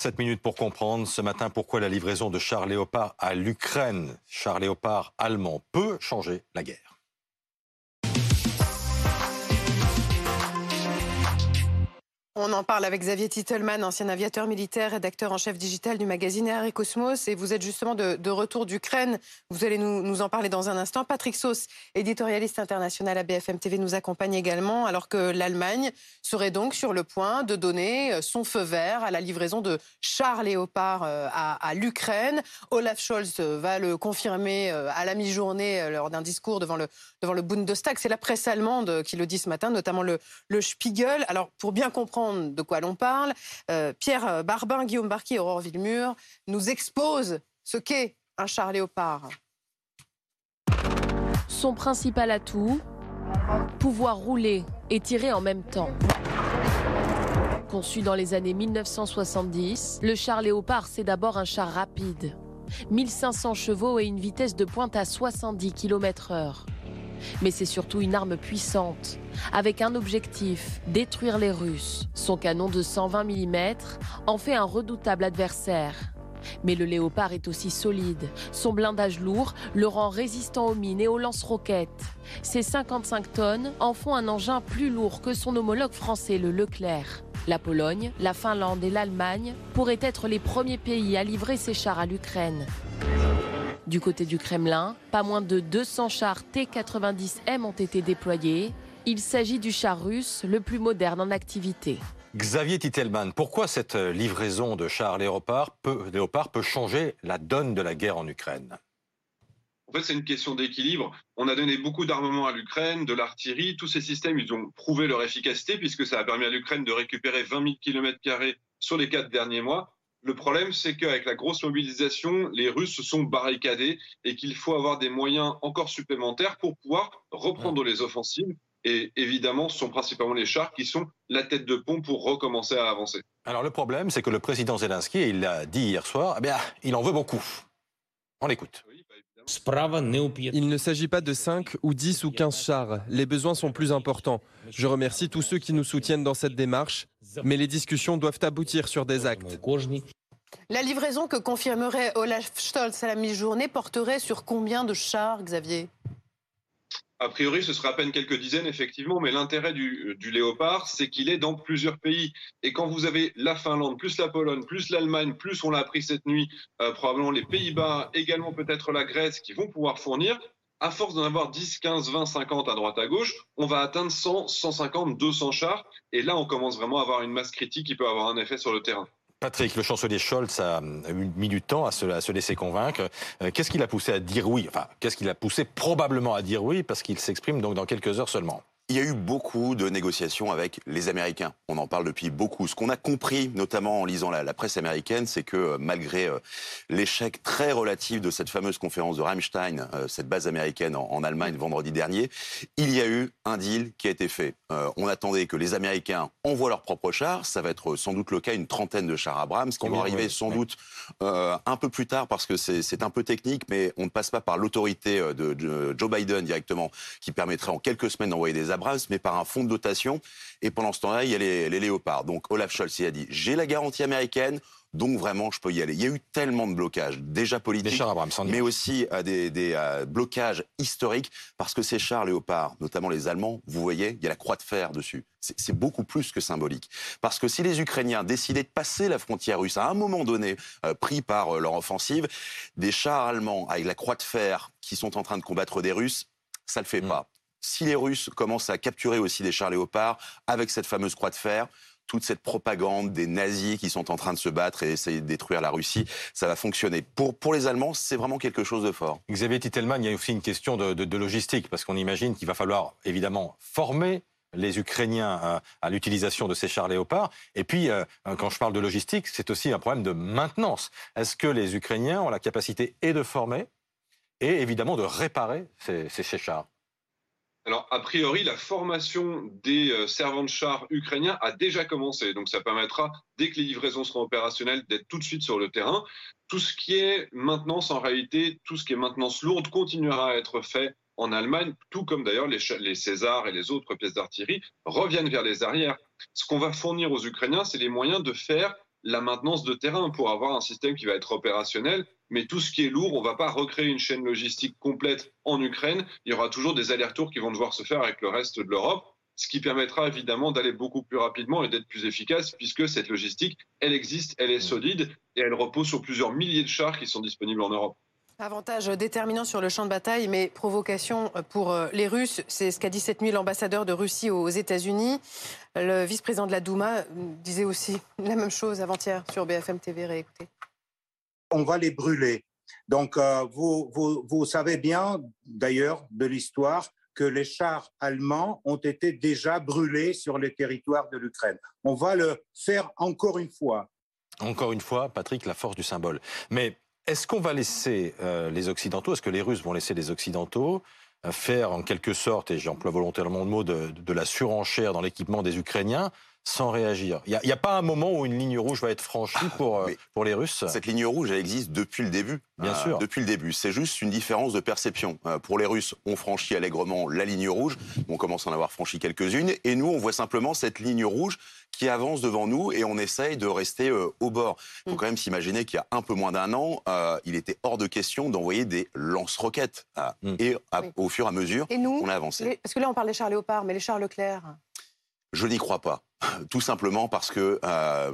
7 minutes pour comprendre ce matin pourquoi la livraison de chars Léopard à l'Ukraine, chars Léopard allemands, peut changer la guerre. On en parle avec Xavier Tytelman, ancien aviateur militaire, rédacteur en chef digital du magazine Air et Cosmos. Et vous êtes justement de retour d'Ukraine. Vous allez nous en parler dans un instant. Patrick Sauce, éditorialiste international à BFM TV, nous accompagne également, alors que l'Allemagne serait donc sur le point de donner son feu vert à la livraison de chars Léopard à l'Ukraine. Olaf Scholz va le confirmer à la mi-journée lors d'un discours devant le Bundestag. C'est la presse allemande qui le dit ce matin, notamment le Spiegel. Alors, pour bien comprendre de quoi l'on parle, Pierre Barbin, Guillaume Barquier et Aurore Villemur nous exposent ce qu'est un char Léopard. Son principal atout, pouvoir rouler et tirer en même temps. Conçu dans les années 1970, le char Léopard, c'est d'abord un char rapide. 1500 chevaux et une vitesse de pointe à 70 km/h. Mais c'est surtout une arme puissante, avec un objectif, détruire les Russes. Son canon de 120 mm en fait un redoutable adversaire. Mais le Léopard est aussi solide. Son blindage lourd le rend résistant aux mines et aux lance-roquettes. Ses 55 tonnes en font un engin plus lourd que son homologue français, le Leclerc. La Pologne, la Finlande et l'Allemagne pourraient être les premiers pays à livrer ces chars à l'Ukraine. Du côté du Kremlin, pas moins de 200 chars T-90M ont été déployés. Il s'agit du char russe le plus moderne en activité. Xavier Tytelman, pourquoi cette livraison de chars Léopard peut changer la donne de la guerre en Ukraine? En fait, c'est une question d'équilibre. On a donné beaucoup d'armement à l'Ukraine, de l'artillerie. Tous ces systèmes, ils ont prouvé leur efficacité puisque ça a permis à l'Ukraine de récupérer 20 000 km² sur les 4 derniers mois. Le problème, c'est qu'avec la grosse mobilisation, les Russes se sont barricadés et qu'il faut avoir des moyens encore supplémentaires pour pouvoir reprendre les offensives. Et évidemment, ce sont principalement les chars qui sont la tête de pont pour recommencer à avancer. Alors le problème, c'est que le président Zelensky, il l'a dit hier soir, eh bien, il en veut beaucoup. On l'écoute. Il ne s'agit pas de 5 ou 10 ou 15 chars. Les besoins sont plus importants. Je remercie tous ceux qui nous soutiennent dans cette démarche, mais les discussions doivent aboutir sur des actes. La livraison que confirmerait Olaf Scholz à la mi-journée porterait sur combien de chars, Xavier ? A priori, ce sera à peine quelques dizaines, effectivement, mais l'intérêt du Léopard, c'est qu'il est dans plusieurs pays. Et quand vous avez la Finlande, plus la Pologne, plus l'Allemagne, plus on l'a appris cette nuit, probablement les Pays-Bas, également peut-être la Grèce, qui vont pouvoir fournir, à force d'en avoir 10, 15, 20, 50 à droite à gauche, on va atteindre 100, 150, 200 chars. Et là, on commence vraiment à avoir une masse critique qui peut avoir un effet sur le terrain. Patrick, le chancelier Scholz a mis du temps à se laisser convaincre. Qu'est-ce qui l'a poussé à dire oui? Enfin, qu'est-ce qui l'a poussé probablement à dire oui, parce qu'il s'exprime donc dans quelques heures seulement. Il y a eu beaucoup de négociations avec les Américains. On en parle depuis beaucoup. Ce qu'on a compris, notamment en lisant la presse américaine, c'est que malgré l'échec très relatif de cette fameuse conférence de Ramstein, cette base américaine en Allemagne vendredi dernier, il y a eu un deal qui a été fait. On attendait que les Américains envoient leurs propres chars. Ça va être sans doute le cas, une trentaine de chars Abrams qui vont arriver sans doute un peu plus tard parce que c'est un peu technique, mais on ne passe pas par l'autorité de Joe Biden directement qui permettrait en quelques semaines d'envoyer des Abrams, mais par un fonds de dotation. Et pendant ce temps-là, il y a les Léopards. Donc Olaf Scholz, il a dit « J'ai la garantie américaine, donc vraiment, je peux y aller ». Il y a eu tellement de blocages, déjà politiques, mais aussi des blocages historiques, parce que ces chars Léopards, notamment les Allemands, vous voyez, il y a la croix de fer dessus. C'est beaucoup plus que symbolique. Parce que si les Ukrainiens décidaient de passer la frontière russe à un moment donné, pris par leur offensive, des chars allemands avec la croix de fer qui sont en train de combattre des Russes, ça ne le fait pas. Si les Russes commencent à capturer aussi des chars Léopard avec cette fameuse croix de fer, toute cette propagande des nazis qui sont en train de se battre et essayer de détruire la Russie, ça va fonctionner. Pour les Allemands, c'est vraiment quelque chose de fort. Xavier Tytelman, il y a aussi une question de logistique, parce qu'on imagine qu'il va falloir évidemment former les Ukrainiens à l'utilisation de ces chars Léopard. Et puis, quand je parle de logistique, c'est aussi un problème de maintenance. Est-ce que les Ukrainiens ont la capacité et de former et évidemment de réparer ces chars? Alors, a priori, la formation des servants de chars ukrainiens a déjà commencé. Donc, ça permettra, dès que les livraisons seront opérationnelles, d'être tout de suite sur le terrain. Tout ce qui est maintenance, en réalité, tout ce qui est maintenance lourde continuera à être fait en Allemagne, tout comme d'ailleurs les César et les autres pièces d'artillerie reviennent vers les arrières. Ce qu'on va fournir aux Ukrainiens, c'est les moyens de faire la maintenance de terrain pour avoir un système qui va être opérationnel. Mais tout ce qui est lourd, on ne va pas recréer une chaîne logistique complète en Ukraine. Il y aura toujours des allers-retours qui vont devoir se faire avec le reste de l'Europe, ce qui permettra évidemment d'aller beaucoup plus rapidement et d'être plus efficace, puisque cette logistique, elle existe, elle est solide et elle repose sur plusieurs milliers de chars qui sont disponibles en Europe. Avantage déterminant sur le champ de bataille, mais provocation pour les Russes. C'est ce qu'a dit cette nuit l'ambassadeur de Russie aux États-Unis. Le vice-président de la Douma disait aussi la même chose avant-hier sur BFM TV. Réécoutez. On va les brûler. Donc, vous savez bien, d'ailleurs, de l'histoire, que les chars allemands ont été déjà brûlés sur les territoires de l'Ukraine. On va le faire encore une fois. Encore une fois, Patrick, la force du symbole. Mais est-ce qu'on va laisser les Occidentaux, est-ce que les Russes vont laisser les Occidentaux faire en quelque sorte, et j'emploie volontairement le mot, de la surenchère dans l'équipement des Ukrainiens sans réagir? Il n'y a pas un moment où une ligne rouge va être franchie pour les Russes? Cette ligne rouge, elle existe depuis le début. Bien sûr. Depuis le début. C'est juste une différence de perception. Pour les Russes, on franchit allègrement la ligne rouge. On commence à en avoir franchi quelques-unes. Et nous, on voit simplement cette ligne rouge qui avance devant nous et on essaye de rester au bord. Il faut quand même s'imaginer qu'il y a un peu moins d'un an, il était hors de question d'envoyer des lance-roquettes. Et au fur et à mesure, et nous, on a avancé. Parce que là, on parle des chars Léopard, mais les chars Leclerc? Je n'y crois pas. Tout simplement parce que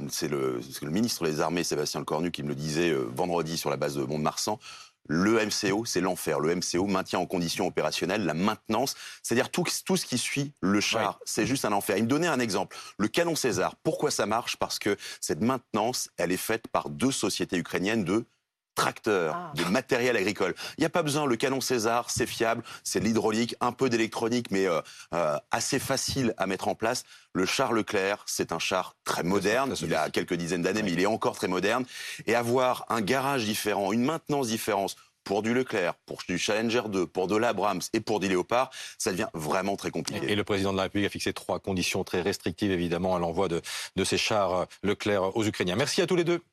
c'est le ministre des Armées, Sébastien Lecornu, qui me le disait vendredi sur la base de Mont-de-Marsan. Le MCO, c'est l'enfer. Le MCO, maintient en condition opérationnelle, la maintenance, c'est-à-dire tout ce qui suit le char, c'est juste un enfer. Il me donnait un exemple, le canon César. Pourquoi ça marche? Parce que cette maintenance, elle est faite par deux sociétés ukrainiennes de tracteurs, de matériel agricole. Il n'y a pas besoin, le canon César, c'est fiable, c'est de l'hydraulique, un peu d'électronique, mais assez facile à mettre en place. Le char Leclerc, c'est un char très moderne, il a quelques dizaines d'années, mais il est encore très moderne. Et avoir un garage différent, une maintenance différente pour du Leclerc, pour du Challenger 2, pour de l'Abrams et pour des Léopards, ça devient vraiment très compliqué. Et le président de la République a fixé 3 conditions très restrictives, évidemment, à l'envoi de ces chars Leclerc aux Ukrainiens. Merci à tous les deux.